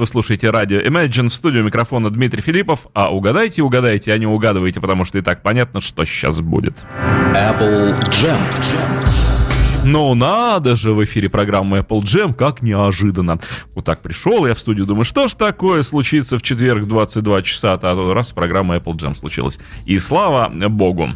Вы слушаете радио Imagine, в студию микрофона Дмитрий Филиппов. А угадайте, угадайте, а не угадывайте, потому что и так понятно, что сейчас будет. Apple Jam. Ну надо же, в эфире программы Apple Jam, как неожиданно. Вот так пришел я в студию, думаю, что ж такое случится в четверг в 22 часа, а то раз программа Apple Jam случилась. И слава богу.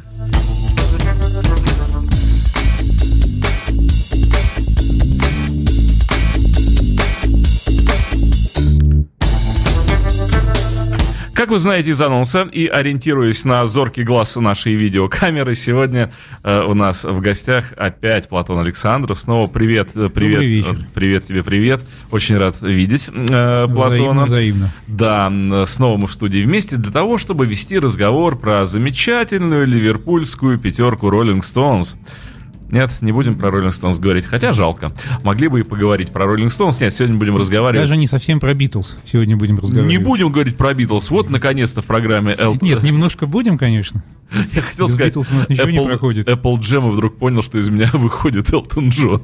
Как вы знаете из анонса и ориентируясь на зоркий глаз нашей видеокамеры, сегодня у нас в гостях опять Платон Александров. Снова привет. Очень рад видеть Платона. Взаимно. Да, снова мы в студии вместе для того, чтобы вести разговор про замечательную ливерпульскую пятерку Rolling Stones. Нет, не будем про Rolling Stones говорить, хотя жалко. Могли бы и поговорить про Rolling Stones. Нет, сегодня будем разговаривать. Даже не совсем про Beatles. Сегодня будем разговаривать. Не будем говорить про Beatles. Вот, наконец-то, в программе Apple. Нет, немножко будем, конечно. Я хотел без сказать, Beatles у нас ничего не проходит. Apple Jam вдруг понял, что из меня выходит Элтон Джон.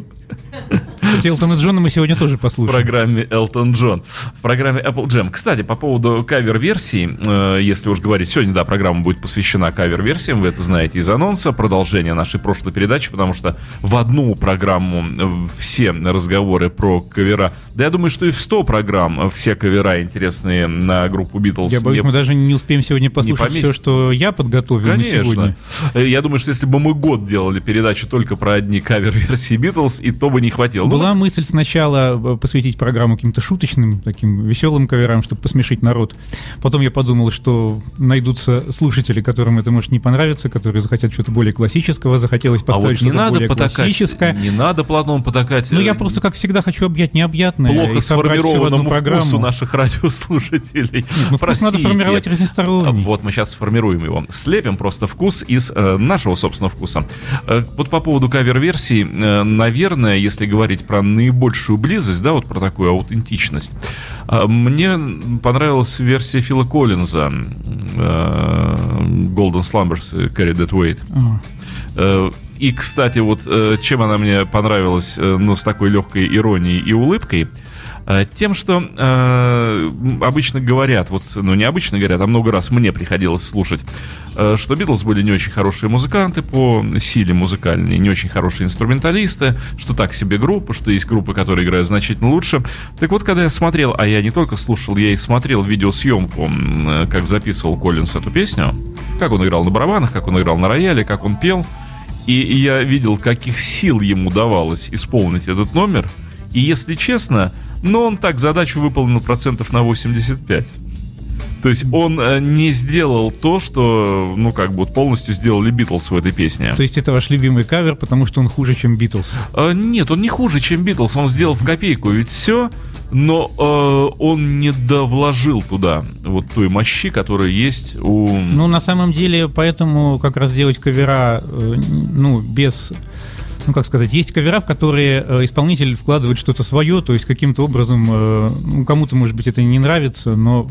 Кстати, Элтона Джона мы сегодня тоже послушаем. В программе Элтон Джон. В программе Apple Jam. Кстати, по поводу кавер-версии, если уж говорить, сегодня, да, программа будет посвящена кавер-версиям, вы это знаете из анонса, продолжение нашей прошлой передачи, потому что в одну программу все разговоры про кавера, да я думаю, что и в 100 программ все кавера интересные на группу Beatles. Я боюсь, мы даже не успеем сегодня послушать все, что я подготовил на сегодня. Я думаю, что если бы мы год делали передачу только про одни кавер-версии Beatles, и то бы не хватило. Была мысль сначала посвятить программу каким-то шуточным, таким веселым каверам, чтобы посмешить народ. Потом я подумал, что найдутся слушатели, которым это может не понравиться, которые захотят чего-то более классического, захотелось поставить что-то более классическое. Не надо Платону потакать. Ну я просто, как всегда, хочу объять необъятное. Плохо сформированному вкусу наших радиослушателей. Ну, вкус надо формировать разносторонний. Вот мы сейчас сформируем его. Слепим просто вкус из нашего собственного вкуса. Вот по поводу кавер-версии, наверное, если говорить про наибольшую близость, да, вот про такую аутентичность. Мне понравилась версия Фила Коллинза Golden Slumbers Carry That Weight. И, кстати, вот чем она мне понравилась, но с такой легкой иронией и улыбкой, тем, что обычно говорят, вот, ну не обычно говорят, а много раз мне приходилось слушать, что Beatles были не очень хорошие музыканты по силе музыкальной, не очень хорошие инструменталисты, что так себе группа, что есть группы, которые играют значительно лучше. Так вот, когда я смотрел, а я не только слушал, я и смотрел видеосъемку, как записывал Коллинз эту песню, как он играл на барабанах, как он играл на рояле, как он пел, и я видел, каких сил ему давалось исполнить этот номер. И если честно, но он так задачу выполнил 85%. То есть он не сделал то, что, ну, как бы вот полностью сделали Битлз в этой песне. То есть это ваш любимый кавер, потому что он хуже, чем Битлз? Нет, он не хуже, чем Битлз. Он сделал в копейку ведь все, но он не довложил туда вот той мощи, которая есть у... Ну, на самом деле, поэтому как раз делать кавера, ну, без... Ну, как сказать, есть кавера, в которые исполнитель вкладывает что-то свое, то есть каким-то образом, кому-то, может быть, это не нравится, но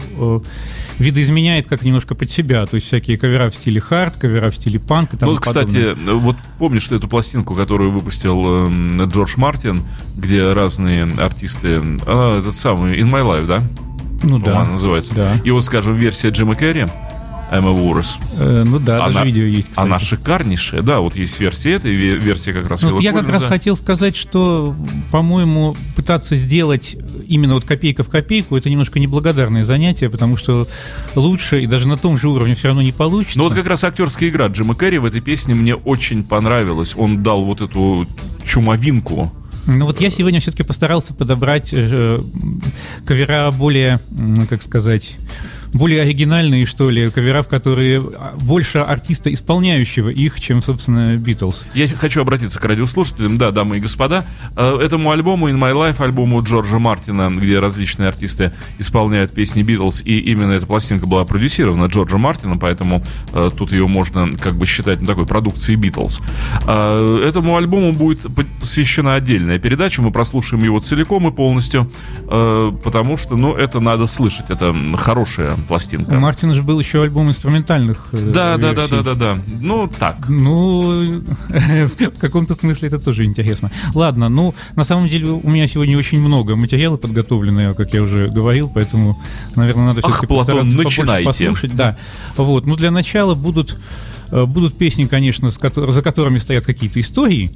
видоизменяет как немножко под себя, то есть всякие кавера в стиле хард, кавера в стиле панк и тому подобное. Кстати, вот помнишь эту пластинку, которую выпустил Джордж Мартин, где разные артисты, этот самый «In My Life», да? Ну да. Она называется. Да. И вот, скажем, версия Джима Керри, I'm a Walrus. Ну да, даже видео есть, кстати. Она шикарнейшая, да, вот есть версия этой, версия как раз... Ну, вот я как раз хотел сказать, что, по-моему, пытаться сделать именно вот копейка в копейку, это немножко неблагодарное занятие, потому что лучше и даже на том же уровне все равно не получится. Ну вот как раз актерская игра Джима Керри в этой песне мне очень понравилась. Он дал вот эту чумовинку. Ну вот я сегодня все-таки постарался подобрать кавера более, как сказать... более оригинальные, что ли, кавера, в которые больше артиста, исполняющего их, чем, собственно, Beatles. Я хочу обратиться к радиослушателям, да, дамы и господа, этому альбому In My Life, альбому Джорджа Мартина, где различные артисты исполняют песни Beatles, и именно эта пластинка была продюсирована Джорджем Мартином, поэтому тут ее можно как бы считать, ну, такой продукцией Beatles. Этому альбому будет посвящена отдельная передача, мы прослушаем его целиком и полностью, потому что, ну, это надо слышать, это хорошее пластинка. У Мартина же был еще альбом инструментальных версий. Ну, так. Ну, в каком-то смысле это тоже интересно. Ладно, ну, на самом деле у меня сегодня очень много материала подготовленного, как я уже говорил, поэтому, наверное, надо все-таки постараться побольше послушать. Да. Вот. Ну, для начала будут песни, конечно, за которыми стоят какие-то истории.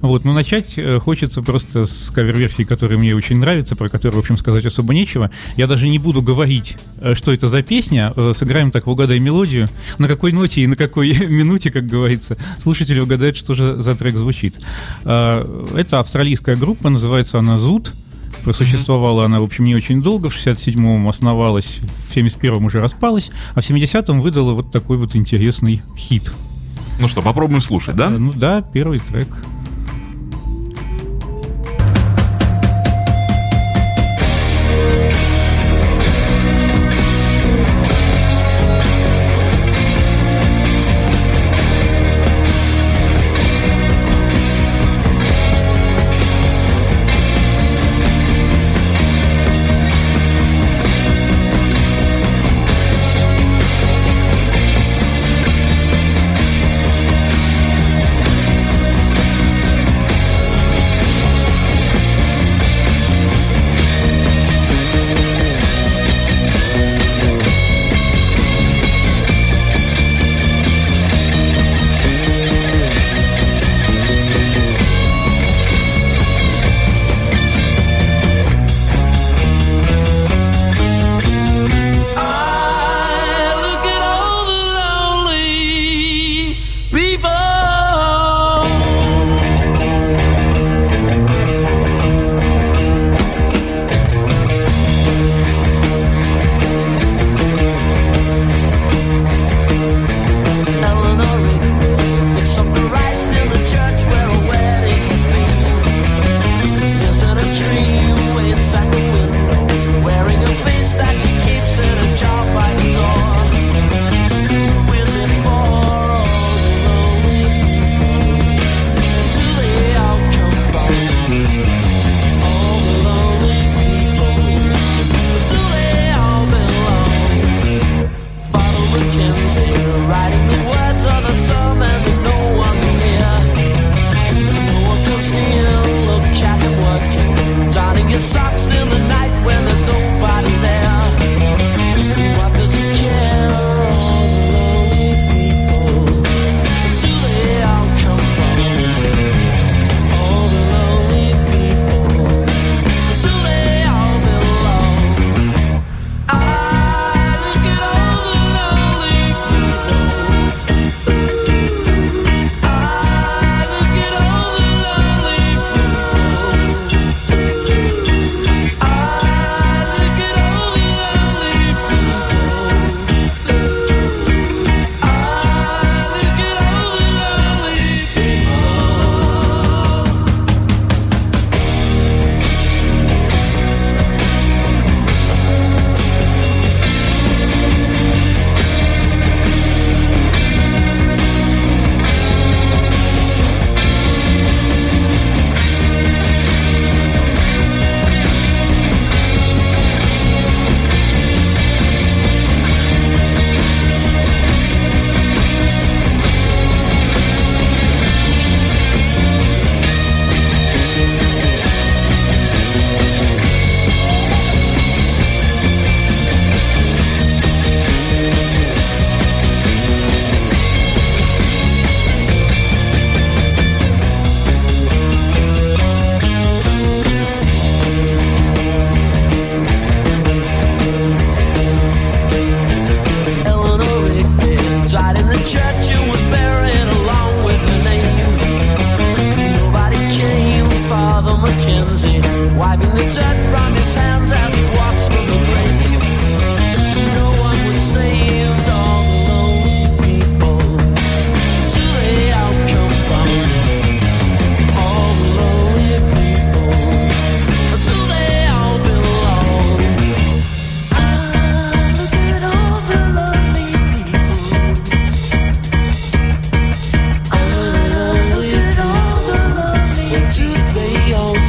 Вот, но начать хочется просто с кавер-версии, которая мне очень нравится, про которую, в общем, сказать особо нечего. Я даже не буду говорить, что это за песня. Сыграем так в «Угадай мелодию». На какой ноте и на какой минуте, как говорится, слушатели угадают, что же за трек звучит. Это австралийская группа, называется она «Зуд». Просуществовала она, в общем, не очень долго. В 67-м основалась, в 71-м уже распалась, а в 70-м выдала вот такой вот интересный хит. Ну что, попробуем слушать, да? Ну да, первый трек.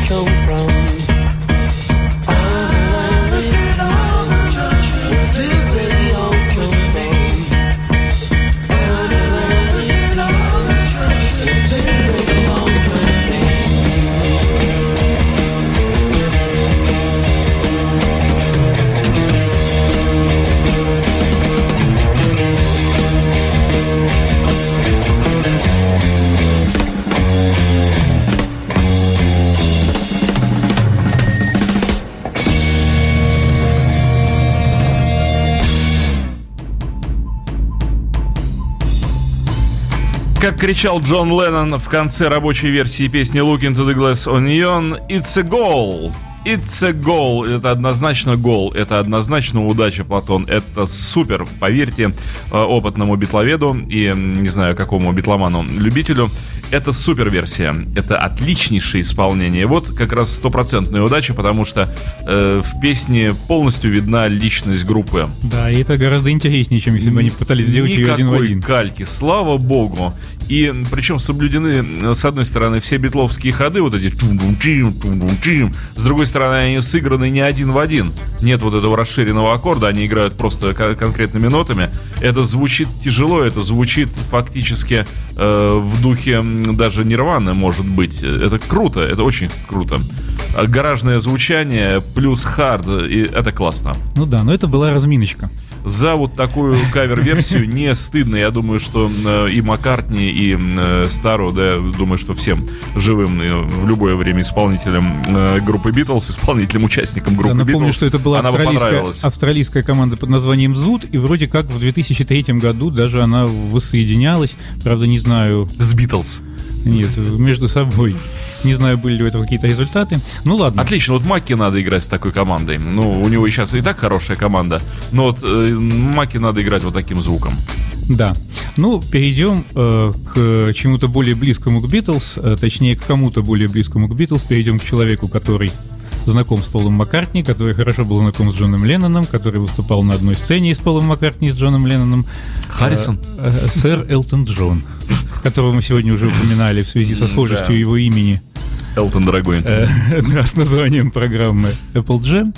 Come from Как кричал Джон Леннон в конце рабочей версии песни «Look into the Glass Onion», «It's a goal». It's a goal. Это однозначно гол. Это однозначно удача, Платон. Это супер. Поверьте опытному битловеду и, не знаю, какому битломану-любителю, это супер версия. Это отличнейшее исполнение. Вот как раз стопроцентная удача, потому что в песне полностью видна личность группы. Да, и это гораздо интереснее, чем если бы они пытались сделать ее один в один. Никакой кальки, слава богу. И причем соблюдены, с одной стороны, все битловские ходы, вот эти тум-дум-чим, тум-дум-чим. С другой стороны, они сыграны не один в один. Нет вот этого расширенного аккорда, они играют просто конкретными нотами. Это звучит тяжело, это звучит фактически в духе даже Нирваны, может быть. Это круто, это очень круто. Гаражное звучание плюс хард, и это классно. Ну да, но это была разминочка. За вот такую кавер-версию не стыдно. Я думаю, что и Маккартни, и Стару, да, думаю, что всем живым в любое время исполнителям группы Битлз, исполнителям, участникам группы Битлз. Да, напомню, что это была австралийская команда под названием Zoot, и вроде как в 2003 году даже она воссоединялась, правда, не знаю... С Битлз. Нет, между собой. Не знаю, были ли у этого какие-то результаты. Ну ладно. Отлично, вот Маки надо играть с такой командой. Ну, у него сейчас и так хорошая команда, но вот Маки надо играть вот таким звуком. Да. Ну, перейдем к чему-то более близкому к Битлз. Точнее, к кому-то более близкому к Битлз. Перейдем к человеку, который знаком с Полом Маккартни, который хорошо был знаком с Джоном Ленноном, который выступал на одной сцене с Полом Маккартни и с Джоном Ленноном. Харрисон? Сэр Элтон Джон, которого мы сегодня уже упоминали в связи со схожестью его имени. Элтон, дорогой. С названием программы Apple Jam.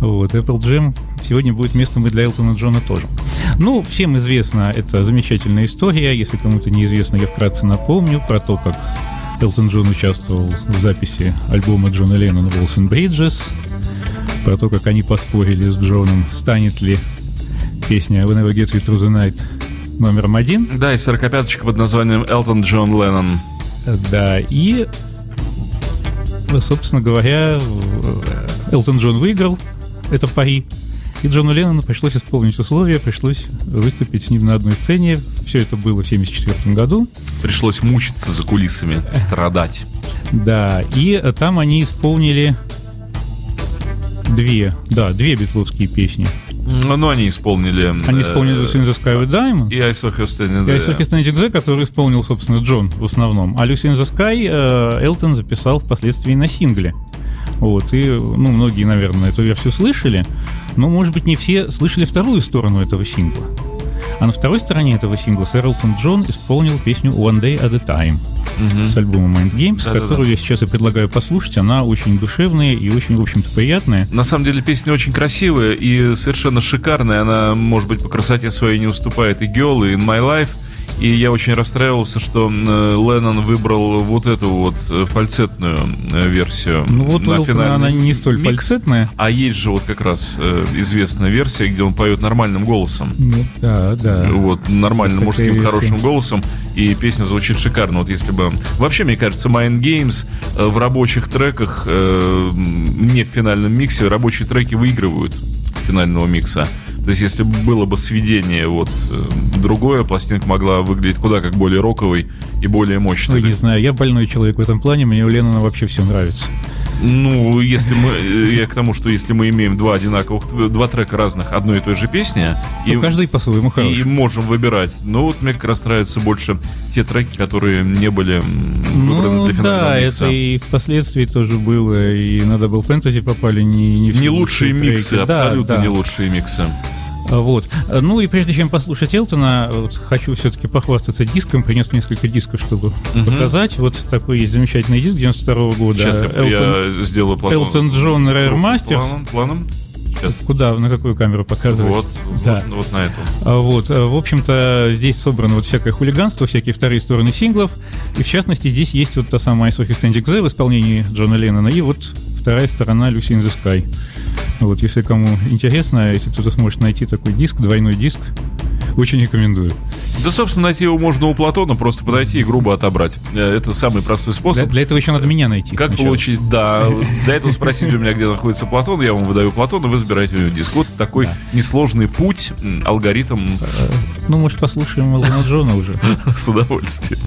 Вот, Apple Jam сегодня будет местом и для Элтона Джона тоже. Ну, всем известна эта замечательная история. Если кому-то неизвестно, я вкратце напомню про то, как Элтон Джон участвовал в записи альбома Джона Леннона «Walls and Bridges», про то, как они поспорили с Джоном, станет ли песня «When I Get You Through the Night» номером один. Да, и 45-очка под названием «Элтон Джон Леннон». Да, и, собственно говоря, Элтон Джон выиграл это пари, и Джону Леннону пришлось исполнить условия, пришлось выступить с ним на одной сцене. Все это было в 1974 году. Пришлось мучиться за кулисами, страдать. Да, и там они исполнили две битловские песни. Ну, они исполнили... Они исполнили «Lucy in the Sky with Diamonds» и «I saw her standing there», который исполнил, собственно, Джон в основном. А «Lucy in the Sky» Элтон записал впоследствии на сингле. Вот, и, ну, многие, наверное, эту версию слышали, но, может быть, не все слышали вторую сторону этого сингла. А на второй стороне этого сингла сэр Элтон Джон исполнил песню «One Day at a Time» с альбома «Mind Games», которую я сейчас и предлагаю послушать. Она очень душевная и очень, в общем-то, приятная. На самом деле песня очень красивая и совершенно шикарная. Она, может быть, по красоте своей не уступает и «Girl», и «In My Life». И я очень расстраивался, что Леннон выбрал вот эту вот фальцетную версию. Ну вот у Элтона она не столь фальцетная. А есть же вот как раз известная версия, где он поет нормальным голосом. Ну, да, да. Вот нормальным мужским хорошим голосом. И песня звучит шикарно. Вот если бы... Вообще, мне кажется, Mind Games в рабочих треках, не в финальном миксе, рабочие треки выигрывают финального микса. То есть, если было бы сведение вот другое, пластинка могла выглядеть куда как более роковой и более мощной. Ну, не знаю, я больной человек в этом плане, мне у Леннона вообще все нравится. Ну, если мы... Я к тому, что если мы имеем два одинаковых, два трека разных одной и той же песни, то и каждый по-своему хороший. И можем выбирать. Ну, вот мне как раз нравятся больше те треки, которые не были выбраны для финального микса. Это и впоследствии тоже было. И на Double Fantasy попали не лучшие миксы, абсолютно не лучшие миксы. Вот. Ну и прежде чем послушать Элтона, вот, хочу все-таки похвастаться диском. Принес несколько дисков, чтобы показать. Вот такой есть замечательный диск 92 года. Сейчас я сделаю план. Элтон Джон Rare Masters. Планом. Сейчас. Куда, на какую камеру показывать? Вот на эту. Вот. В общем-то, здесь собрано вот всякое хулиганство, всякие вторые стороны синглов. И в частности, здесь есть вот та самая «I saw her standing there» в исполнении Джона Леннона. И вот вторая сторона «Lucy in the Sky». Вот, если кому интересно, если кто-то сможет найти такой диск, двойной диск, Очень рекомендую. Да, собственно, найти его можно у Платона, просто подойти и грубо отобрать. Это самый простой способ. Для этого еще надо меня найти. Как сначала получить, да. Для этого спросите у меня, где находится Платон, я вам выдаю Платона, вы забираете у него диск. Вот такой несложный путь, алгоритм. Ну, может, послушаем Элтона Джона уже. С удовольствием.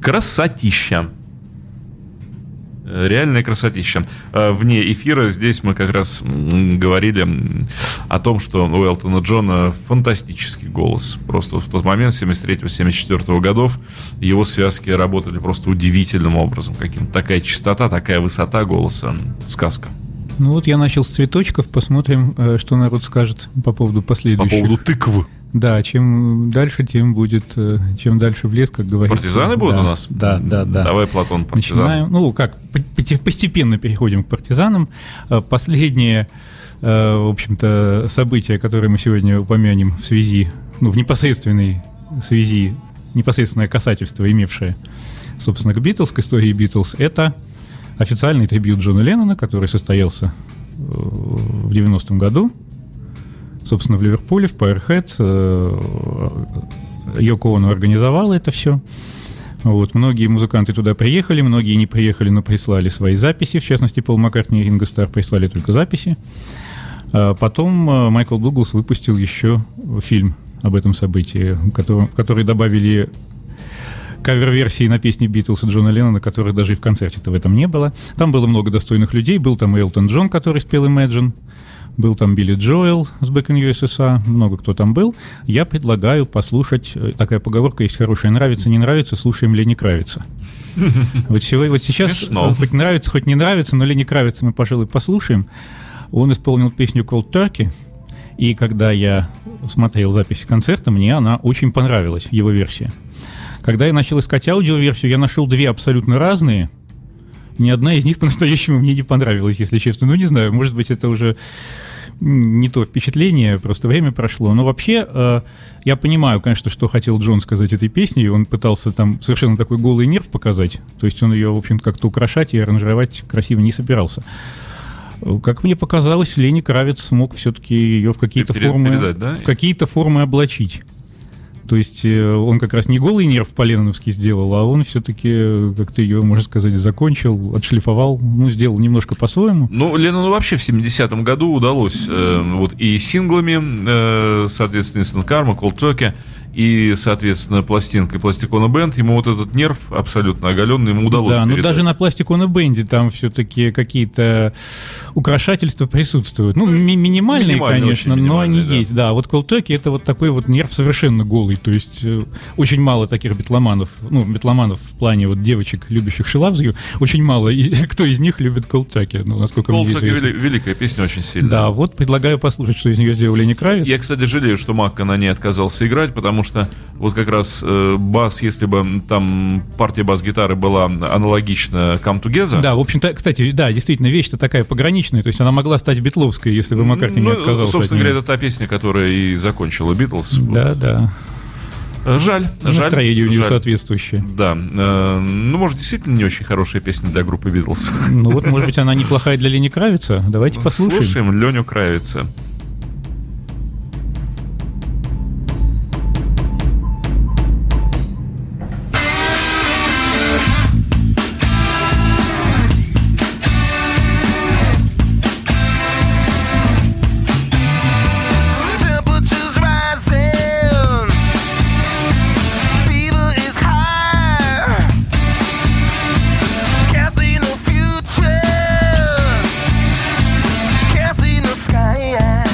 Красотища. Реальная красотища. Вне эфира здесь мы как раз говорили о том, что у Элтона Джона фантастический голос. Просто в тот момент, 73-74 годов, его связки работали просто удивительным образом. Каким-то такая чистота, такая высота голоса. Сказка. Ну вот я начал с цветочков. Посмотрим, что народ скажет по поводу последующих. По поводу тыквы. Да, чем дальше, тем будет, чем дальше в лес, как говорится. Партизаны будут, да, у нас? Да. Давай, Платон, партизан. Начинаем, ну как, постепенно переходим к партизанам. Последнее, в общем-то, событие, которое мы сегодня упомянем в связи, ну, в непосредственной связи, непосредственное касательство, имевшее, собственно, к Битлз, к истории Битлз, это официальный трибьют Джона Леннона, который состоялся в 90-м году, собственно, в Ливерпуле, в Firehead. Йоко Оно организовала это все. Вот. Многие музыканты туда приехали, многие не приехали, но прислали свои записи. В частности, Пол Маккартни и Ринго Старр прислали только записи. Потом Майкл Дуглас выпустил еще фильм об этом событии, в который добавили кавер-версии на песни Битлз и Джона Леннона, которых даже и в концерте-то в этом не было. Там было много достойных людей. Был там Элтон Джон, который спел Imagine. Был там Билли Джоэл с Back in USSR, много кто там был. Я предлагаю послушать, такая поговорка есть хорошая, нравится, не нравится, слушаем Лени Кравица. Вот сейчас, хоть нравится, хоть не нравится, но Лени Кравица мы, пожалуй, послушаем. Он исполнил песню Cold Turkey, и когда я смотрел запись концерта, мне она очень понравилась, его версия. Когда я начал искать аудиоверсию, я нашел две абсолютно разные. Ни одна из них по-настоящему мне не понравилась, если честно. Ну, не знаю, может быть, это уже не то впечатление, просто время прошло. Но вообще, я понимаю, конечно, что хотел Джон сказать этой песней. Он пытался там совершенно такой голый нерв показать. То есть он ее, в общем, как-то украшать и аранжировать красиво не собирался. Как мне показалось, Лени Кравиц смог все-таки ее в какие-то формы, да? В какие-то формы облачить. То есть он как раз не голый нерв по-леноновски сделал, а он все-таки как-то ее, можно сказать, закончил, отшлифовал, ну, сделал немножко по-своему. Ну, Леннону вообще в 70-м году удалось вот и синглами, соответственно, Instant Karma, Cold Turkey, и, соответственно, пластинкой Plastic Ono Band. Ему вот этот нерв абсолютно оголенный, ему удалось передать. Да, но даже на Plastic Ono Band там все-таки какие-то украшательства присутствуют. Ну, минимальные, конечно, но они есть. Да, вот Cold Turkey — это вот такой вот нерв совершенно голый. То есть очень мало таких битломанов, ну, битломанов в плане вот девочек, любящих She Loves You, очень мало. И кто из них любит Cold Turkey? Ну, насколько мне известно. Cold Turkey — великая песня, очень сильная. Да, вот предлагаю послушать, что из нее сделали Лени Кравиц. Я, кстати, жалею, что Мак на ней отказался играть, потому что вот как раз бас, если бы там партия бас-гитары была аналогична Come Together. Да, в общем-то, кстати, да, действительно, вещь-то такая пограничная, то есть она могла стать битловской, если бы Маккартни не отказался. Собственно говоря, это та песня, которая и закончила Битлз. Да, вот. Да. Жаль. Настроение у нее соответствующее. Да. Ну, может, действительно не очень хорошая песня для группы Битлз. Ну вот, может быть, она неплохая для Лени Кравица. Давайте послушаем. Слушаем Леню Кравица. Yeah.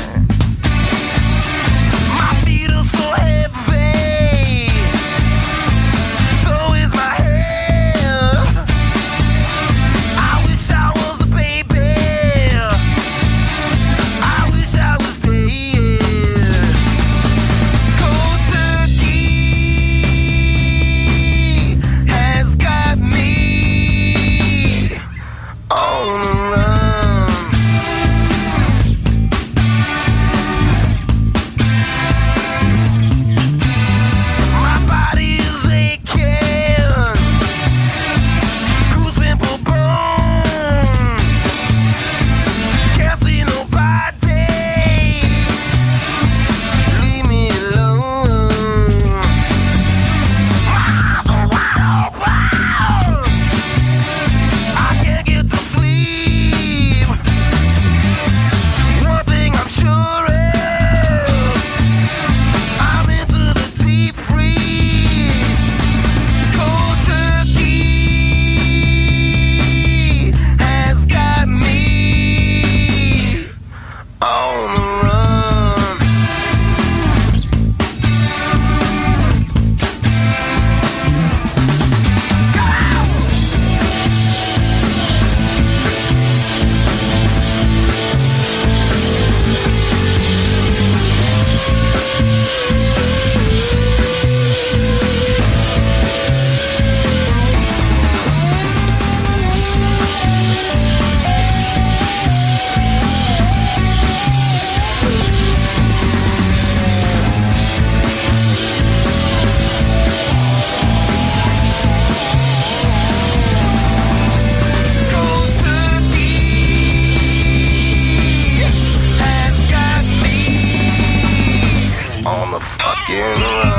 I'm a fucking run.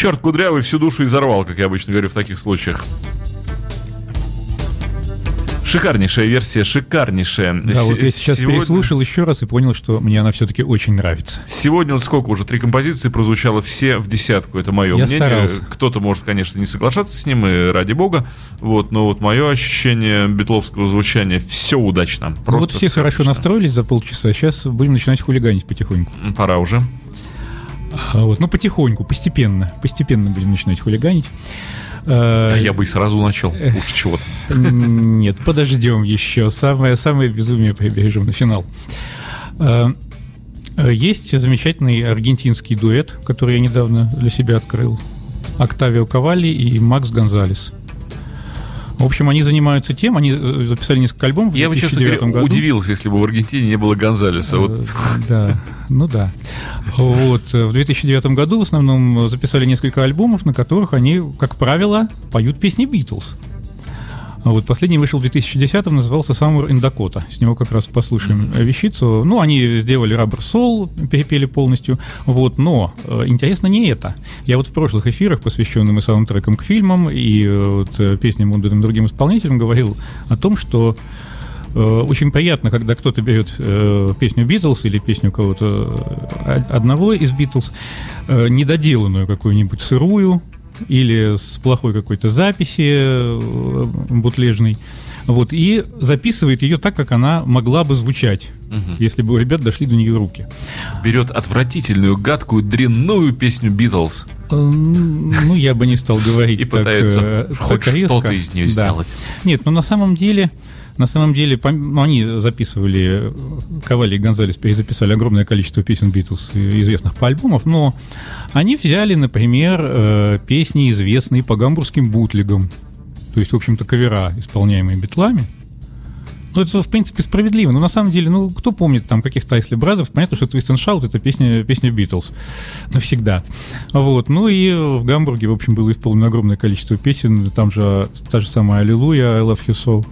Черт кудрявый всю душу изорвал, как я обычно говорю в таких случаях. Шикарнейшая версия, шикарнейшая. Да, вот я сейчас переслушал еще раз и понял, что мне она все-таки очень нравится. Сегодня вот сколько уже? 3 композиции прозвучало, все в десятку. Это мое мнение. Старался. Кто-то может, конечно, не соглашаться с ним, и ради бога. Вот, но вот мое ощущение битловского звучания, все удачно. Просто ну вот все хорошо удачно. Настроились за полчаса, сейчас будем начинать хулиганить потихоньку. Пора уже. Вот, ну, потихоньку, постепенно будем начинать хулиганить. А я бы и сразу начал, уж чего-то. Нет, подождем еще. Самое безумие прибережем на финал. Есть замечательный аргентинский дуэт, который я недавно для себя открыл. Октавио Кавалли и Макс Гонсалес. В общем, они занимаются тем, они записали несколько альбомов в 2009 году. Я бы, честно говоря, удивился, если бы в Аргентине не было Гонсалеса. Да, ну да. Вот, в 2009 году в основном записали несколько альбомов, на которых они, как правило, поют песни Битлз. Вот последний вышел в 2010-м, назывался «Summer in Dakota». С него как раз послушаем вещицу. Ну, они сделали «Rubber Soul», перепели полностью. Вот, но интересно не это. Я вот в прошлых эфирах, посвященных и саундтрекам к фильмам, и вот, песням отданным другим исполнителям, говорил о том, что очень приятно, когда кто-то берет песню «Битлз» или песню кого-то одного из «Битлз», недоделанную какую-нибудь сырую, или с плохой какой-то записи бутлежной, вот, и записывает ее так, как она могла бы звучать, если бы у ребят дошли до нее руки. Берет отвратительную, гадкую, дрянную песню «Битлз». Ну, я бы не стал говорить так резко. И пытается хоть что-то из нее сделать. Нет, ну, на самом деле, они записывали, Кавалли и Гонсалес перезаписали огромное количество песен Битлз, известных по альбомам, но они взяли, например, песни, известные по гамбургским бутлегам, то есть, в общем-то, кавера, исполняемые Битлами, Ну, это, в принципе, справедливо. Но на самом деле, ну, кто помнит там каких-то Айсли Бразов, понятно, что Twist and Shout — это песня Beatles навсегда. Вот. Ну и в Гамбурге, в общем, было исполнено огромное количество песен. Там же та же самая «Аллилуйя», «I love you so».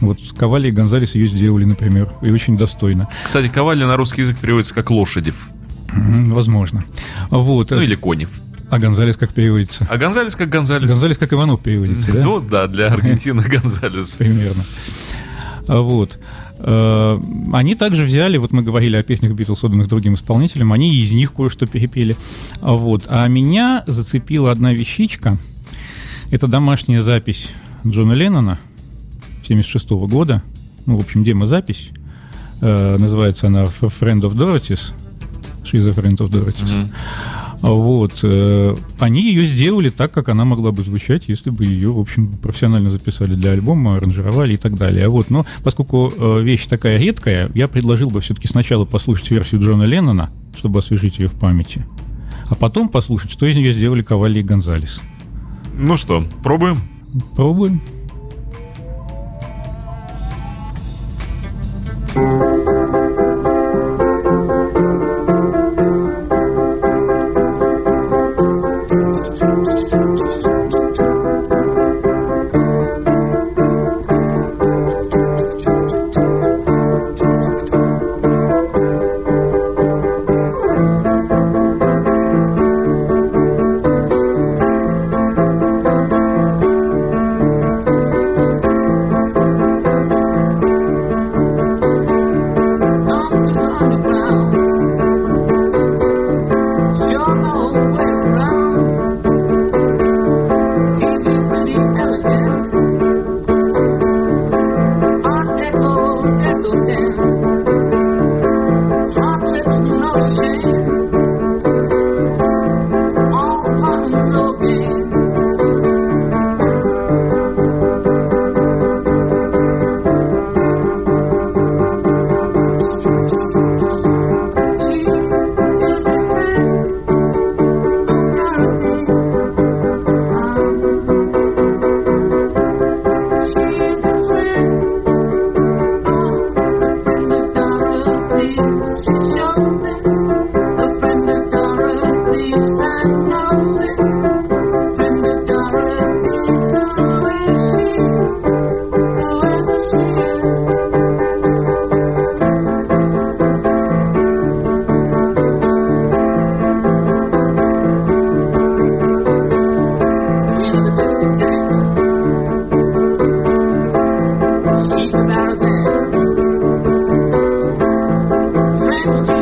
Вот Ковали и Гонзалес ее сделали, например, и очень достойно. Кстати, Ковали на русский язык переводится как «Лошадев». Возможно. Вот. Ну или «Конев». А Гонзалес как переводится? А Гонзалес как Гонзалес. Гонзалес как Иванов переводится, да? Ну да, для Аргентины Гонзалес. Примерно. Вот. Они также взяли, вот мы говорили о песнях Битлз, отданных другим исполнителям, они из них кое-что перепели. Вот. А меня зацепила одна вещичка. Это домашняя запись Джона Леннона 1976 года. Ну, в общем, демозапись. Называется она «Friend of Dorothy's». «She's a friend of Dorothy's». Mm-hmm. Вот. Они ее сделали так, как она могла бы звучать, если бы ее, в общем, профессионально записали для альбома, аранжировали и так далее. Вот. Но поскольку вещь такая редкая, я предложил бы все-таки сначала послушать версию Джона Леннона, чтобы освежить ее в памяти, а потом послушать, что из нее сделали Ковали и Гонзалес. Ну что, пробуем? Пробуем. Friends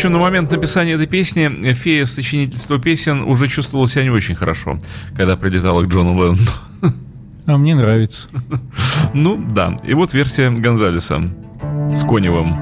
общем, на момент написания этой песни фея сочинительства песен уже чувствовала себя не очень хорошо, когда прилетала к Джону Леннону. А мне нравится. Ну, да. И вот версия Гонзалеса с Коневым.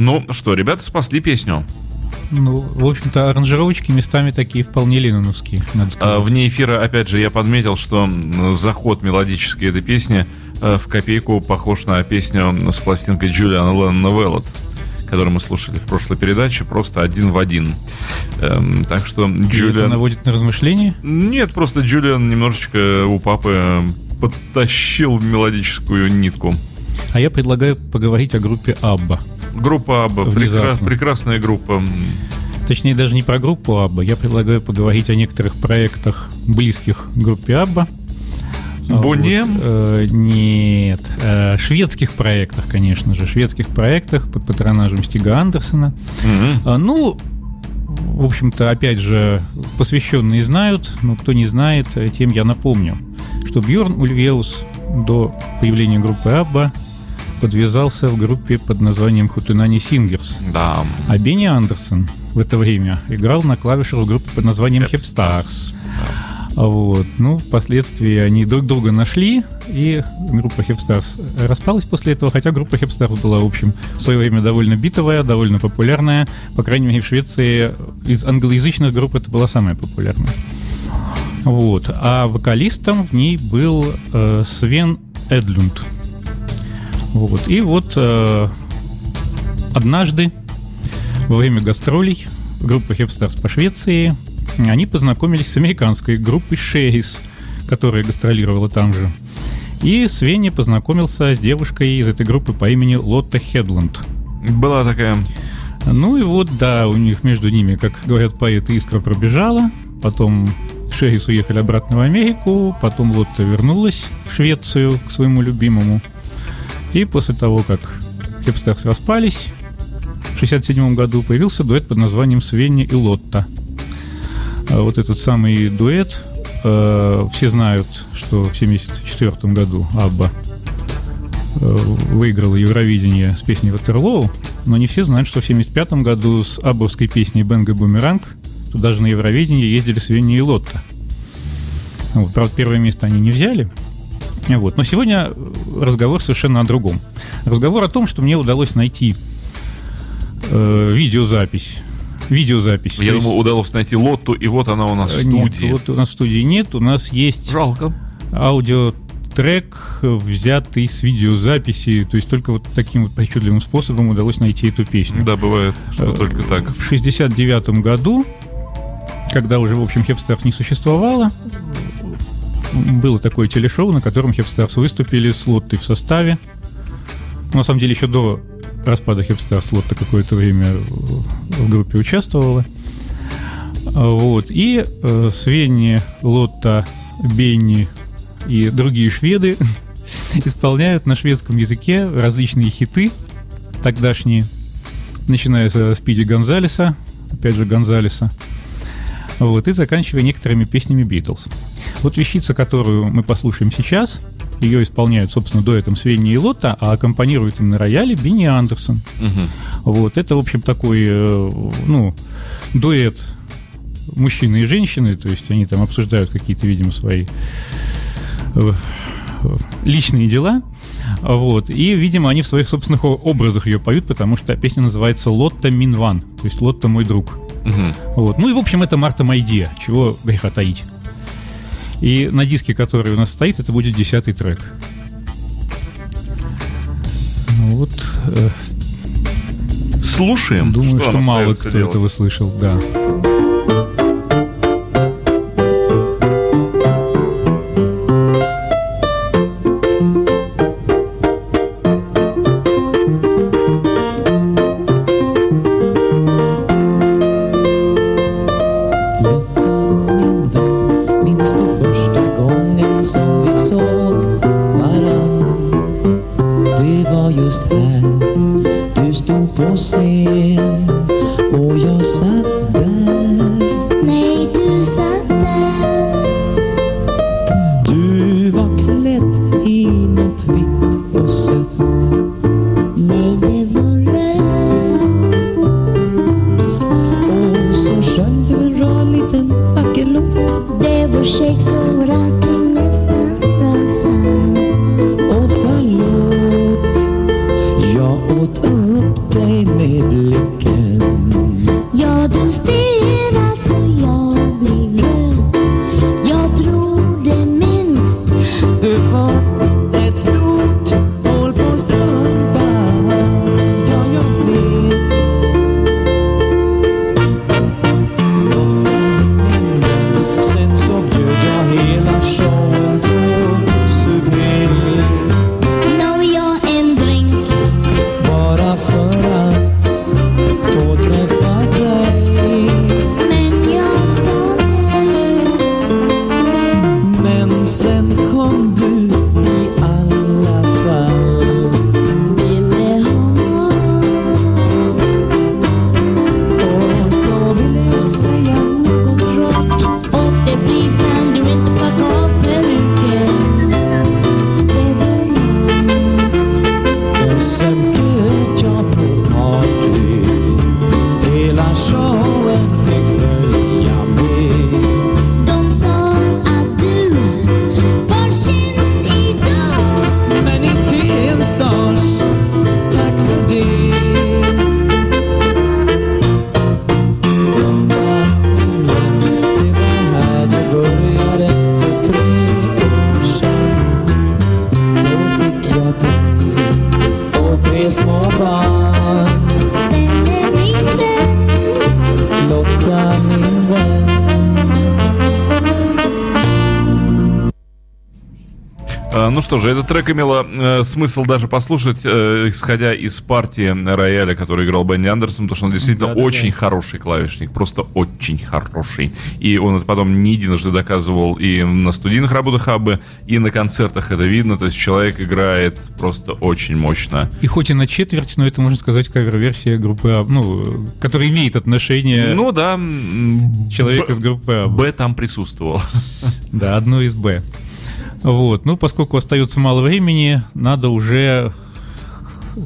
Ну что, ребята спасли песню. Ну, в общем-то, аранжировочки местами такие вполне леноновские, надо сказать. Вне эфира, опять же, я подметил, что заход мелодический этой песни в копейку похож на песню с пластинкой Джулиана Леннона «Velvet», которую мы слушали в прошлой передаче, просто один в один. Так что Джулиан... Это наводит на размышления? Нет, просто Джулиан немножечко у папы подтащил мелодическую нитку. А я предлагаю поговорить о группе «Абба». Группа «Абба», прекрасная группа. Точнее, даже не про группу «Абба». Я предлагаю поговорить о некоторых проектах, близких группе «Абба». Бонем? Вот, нет. Шведских проектах, конечно же. Шведских проектах под патронажем Стига Андерсона. Ну, в общем-то, опять же, посвященные знают, но кто не знает, тем я напомню, что Бьорн Ульвеус до появления группы «Абба» подвязался в группе под названием Хутунани Сингерс. Да. А Бенни Андерсон в это время играл на клавишах в группе под названием Hepstars. Вот. Ну, впоследствии они друг друга нашли, и группа Hep Stars распалась после этого, хотя группа Hep Stars была, в общем, в свое время довольно битовая, довольно популярная. По крайней мере, в Швеции из англоязычных групп это была самая популярная. Вот. А вокалистом в ней был Свен Эдлунд. Вот. И вот однажды во время гастролей группа Hep Stars по Швеции они познакомились с американской группой Шейс, которая гастролировала там же. И Свенни познакомился с девушкой из этой группы по имени Лотта Хедланд. Была такая. Ну и вот, да, у них между ними, как говорят поэты, искра пробежала. Потом Шейс уехали обратно в Америку. Потом Лотта вернулась в Швецию к своему любимому. И после того, как Hep Stars распались, в 1967 году появился дуэт под названием «Свенни и Лотта». Вот этот самый дуэт, все знают, что в 1974 году Абба выиграла Евровидение с песней «Ватерлоу», но не все знают, что в 1975 году с аббовской песней «Бэнга Бумеранг» туда же на Евровидение ездили Свенни и Лотта. Вот, правда, первое место они не взяли. Вот. Но сегодня разговор совершенно о другом. Разговор о том, что мне удалось найти видеозапись. Я думал, удалось найти Лотту, и вот она у нас в студии. Нет, Лотты у нас в студии нет, у нас есть аудиотрек, взятый с видеозаписи, то есть только вот таким вот причудливым способом удалось найти эту песню. Да, бывает, что только так. В 1969 году, когда уже, в общем, Hep Stars не существовало, было такое телешоу, на котором Hep Stars выступили с Лоттой в составе. На самом деле, еще до распада Hep Stars Лотта какое-то время в группе участвовала. Вот. И Свенни, Лотта, Бенни и другие шведы исполняют на шведском языке различные хиты тогдашние, начиная со Спиди Гонзалеса, опять же Гонзалеса, вот, и заканчивая некоторыми песнями Битлз. Вот вещица, которую мы послушаем сейчас, ее исполняют, собственно, дуэтом Свенни и Лотта, а аккомпанирует им на рояле Бенни Андерсон. Угу. Вот. Это, в общем, такой, ну, дуэт мужчины и женщины, то есть они там обсуждают какие-то, видимо, свои личные дела. Вот. И, видимо, они в своих собственных образах ее поют, потому что песня называется «Лотта мин ван», то есть «Лотта мой друг». Угу. Вот. Ну и, в общем, это Марта Майдия, чего греха таить. И на диске, который у нас стоит, это будет 10-й трек. Вот. Слушаем. Думаю, что мало кто делать. Этого слышал, да. Thank you. твои слова. Ну что же, этот трек имело смысл даже послушать, исходя из партии рояля, который играл Бенни Андерсон, потому что он действительно хороший клавишник, просто очень хороший. И он это потом не единожды доказывал и на студийных работах Аббы, и на концертах это видно, то есть человек играет просто очень мощно. И хоть и на четверть, но это, можно сказать, кавер-версия группы Абба, ну, которая имеет отношение... Ну да. Человек из группы Абба. Б там присутствовал. Да, одно из Б. Вот, ну, поскольку остается мало времени, надо уже,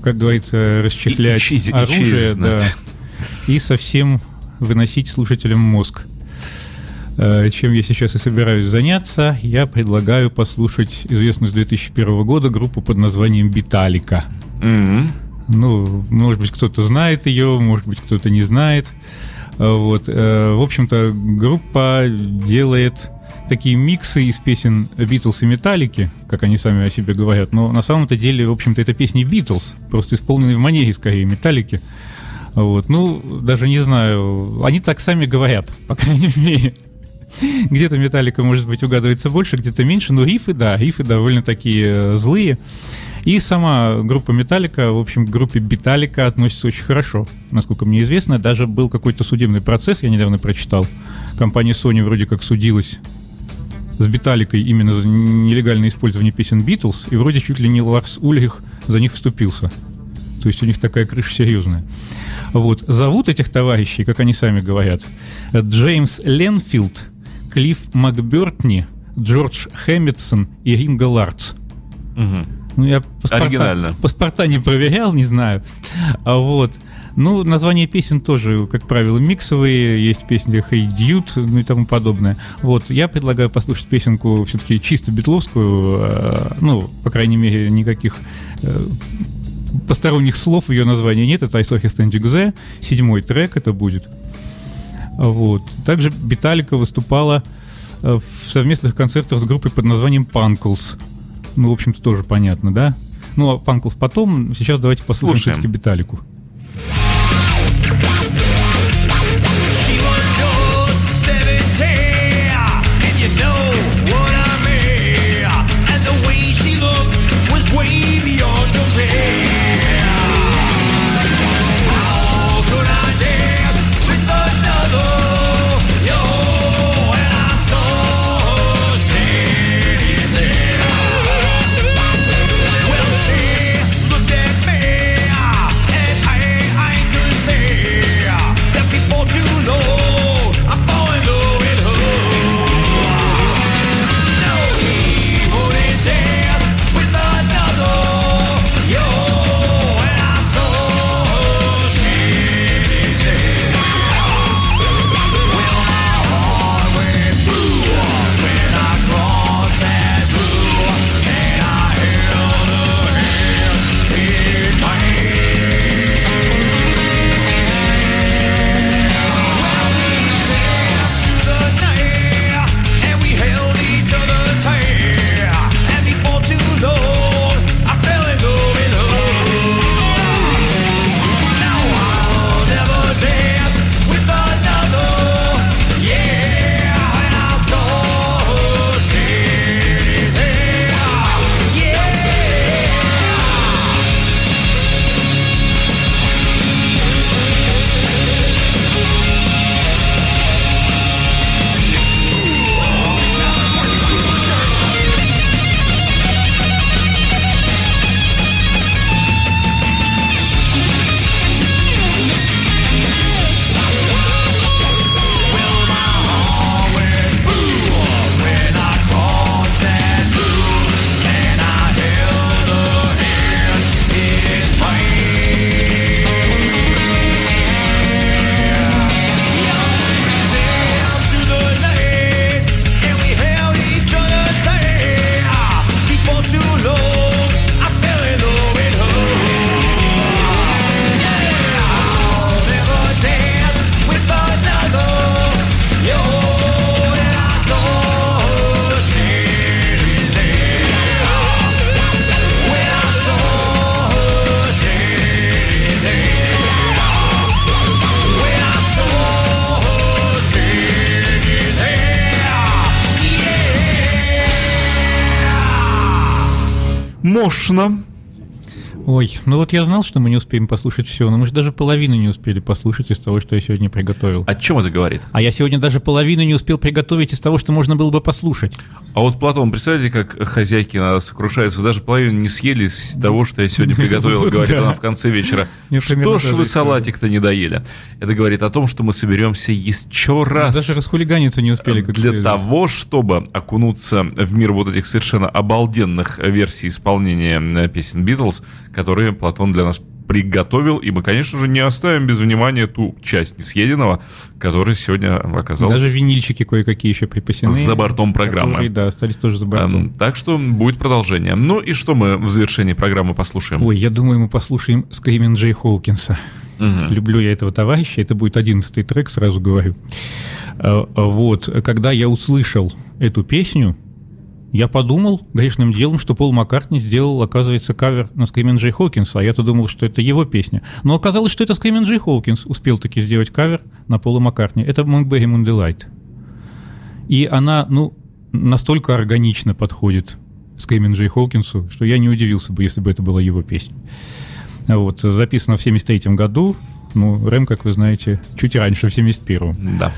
как говорится, расчехлять оружие, да, и совсем выносить слушателям мозг. Чем я сейчас и собираюсь заняться, я предлагаю послушать известную с 2001 года группу под названием «Биталика». Mm-hmm. Ну, может быть, кто-то знает ее, может быть, кто-то не знает. Вот, в общем-то, группа делает... такие миксы из песен Битлз и Металлики, как они сами о себе говорят, но на самом-то деле, в общем-то, это песни Битлз, просто исполненные в манере, скорее, Металлики. Вот. Ну, даже не знаю, они так сами говорят, по крайней мере. Где-то Металлика, может быть, угадывается больше, где-то меньше, но рифы довольно такие злые. И сама группа Металлика, в общем, к группе Биталика относится очень хорошо, насколько мне известно. Даже был какой-то судебный процесс, я недавно прочитал. Компания Sony вроде как судилась с Биталикой именно за нелегальное использование песен Битлз, и вроде чуть ли не Ларс Ульрих за них вступился. То есть у них такая крыша серьезная. Вот. Зовут этих товарищей, как они сами говорят, Джеймс Ленфилд, Клифф Макбёртни, Джордж Хэммитсон и Ринго Ларц. Угу. Ну, я паспорта не проверял, не знаю. А вот. Ну, названия песен тоже, как правило, миксовые. Есть песни «Hey Dude», ну и тому подобное. Вот, я предлагаю послушать песенку все-таки чисто битловскую. Ну, по крайней мере, никаких посторонних слов ее названия нет. Это «I saw her standing there», седьмой трек это будет. Вот. Также Биталика выступала в совместных концертах с группой под названием «Punks». Ну, в общем-то, тоже понятно, да? Ну, а «Punks» потом. Сейчас давайте послушаем все-таки Биталику. I Тошно. Ой, ну вот я знал, что мы не успеем послушать все, но мы же даже половину не успели послушать из того, что я сегодня приготовил. О чем это говорит? А я сегодня даже половину не успел приготовить из того, что можно было бы послушать. А вот, Платон, представьте, как хозяйки сокрушаются. Вы даже половину не съели из того, что я сегодня приготовил, говорит она в конце вечера. Что ж вы салатик-то не доели? Это говорит о том, что мы соберемся еще раз. Даже расхулиганиться не успели. Для того, чтобы окунуться в мир вот этих совершенно обалденных версий исполнения песен «Битлз», которые Платон для нас приготовил. И мы, конечно же, не оставим без внимания ту часть несъеденного, которая сегодня оказалась... Даже винильчики кое-какие еще припасены. За бортом программы. Которые, да, остались тоже за бортом. Так что будет продолжение. Ну и что мы в завершении программы послушаем? Ой, я думаю, мы послушаем «Скримин Джей Холкинса». Угу. Люблю я этого товарища. Это будет 11-й трек, сразу говорю. Вот. Когда я услышал эту песню, я подумал грешным делом, что Пол Маккартни сделал, оказывается, кавер на «Скримин Джей Хокинса», а я-то думал, что это его песня. Но оказалось, что это «Скримин Джей Хокинс» успел-таки сделать кавер на Пола Маккартни. Это «Moonberry Moonlight». И она, ну, настолько органично подходит «Скримин Джей Хокинсу», что я не удивился бы, если бы это была его песня. Вот, записана в 1973 году. Ну, Рэм, как вы знаете, чуть раньше, в 1971. Да.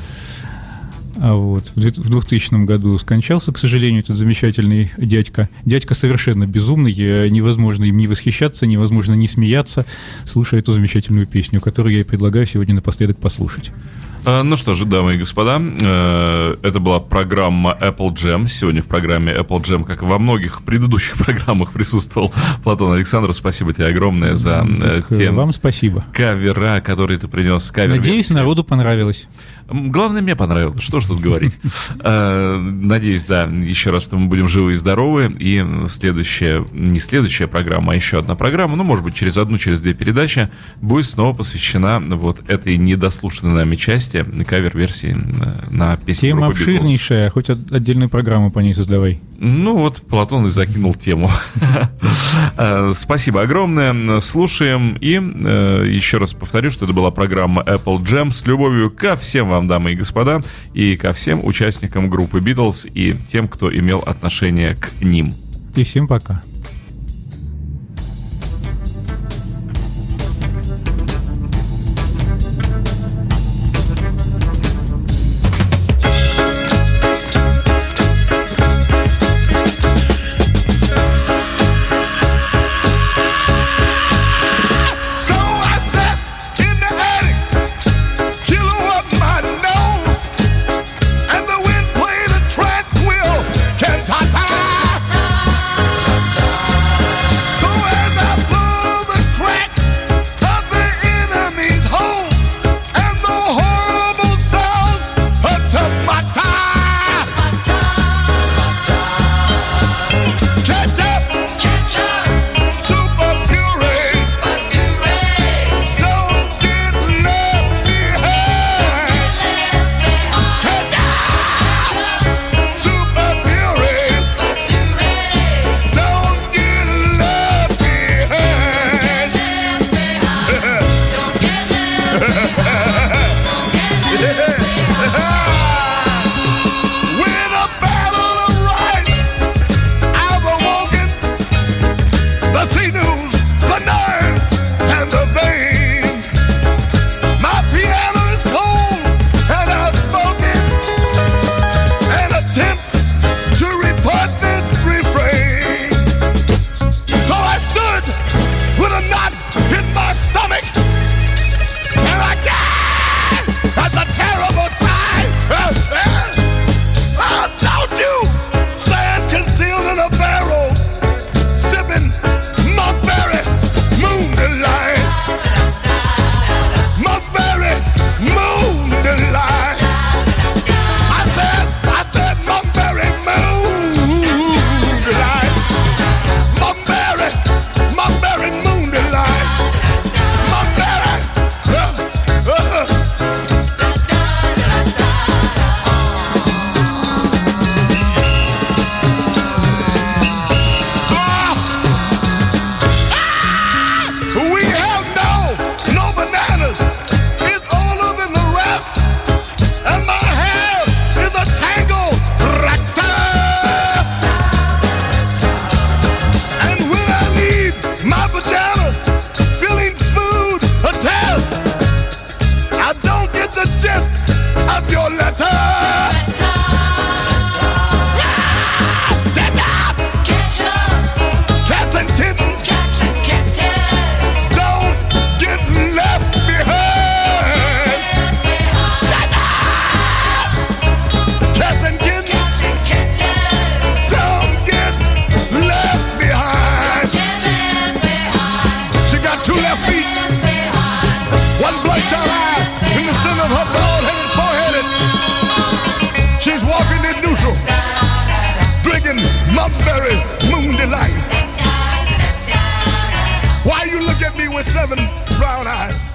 А вот в 2000 году скончался, к сожалению, этот замечательный дядька. Дядька совершенно безумный, невозможно им не восхищаться, невозможно не смеяться, слушая эту замечательную песню, которую я и предлагаю сегодня напоследок послушать. Ну что же, дамы и господа, это была программа Apple Jam. Сегодня в программе Apple Jam, как и во многих предыдущих программах, присутствовал Платон Александров. Спасибо тебе огромное за те вам спасибо. Кавера, которые ты принес. Надеюсь, народу понравилось. Главное, мне понравилось. Что ж тут говорить. Надеюсь, да, еще раз, что мы будем живы и здоровы. И следующая, не следующая программа, а еще одна программа, ну, может быть, через одну, через две передачи, будет снова посвящена вот этой недослушанной нами части, кавер-версии на песни группы «Битлз». Тема обширнейшая, хоть отдельную программу по ней создавай. Ну вот, Платон и закинул тему. Спасибо огромное, слушаем. И еще раз повторю, что это была программа Apple Jam. С любовью ко всем вам, дамы и господа, и ко всем участникам группы «Битлз» и тем, кто имел отношение к ним. И всем пока. Cha-cha. bare feet. One bloodshot eye in the center of her bald-headed forehead. She's walking in neutral, drinking Mulberry Moon Delight. Why you look at me with seven brown eyes?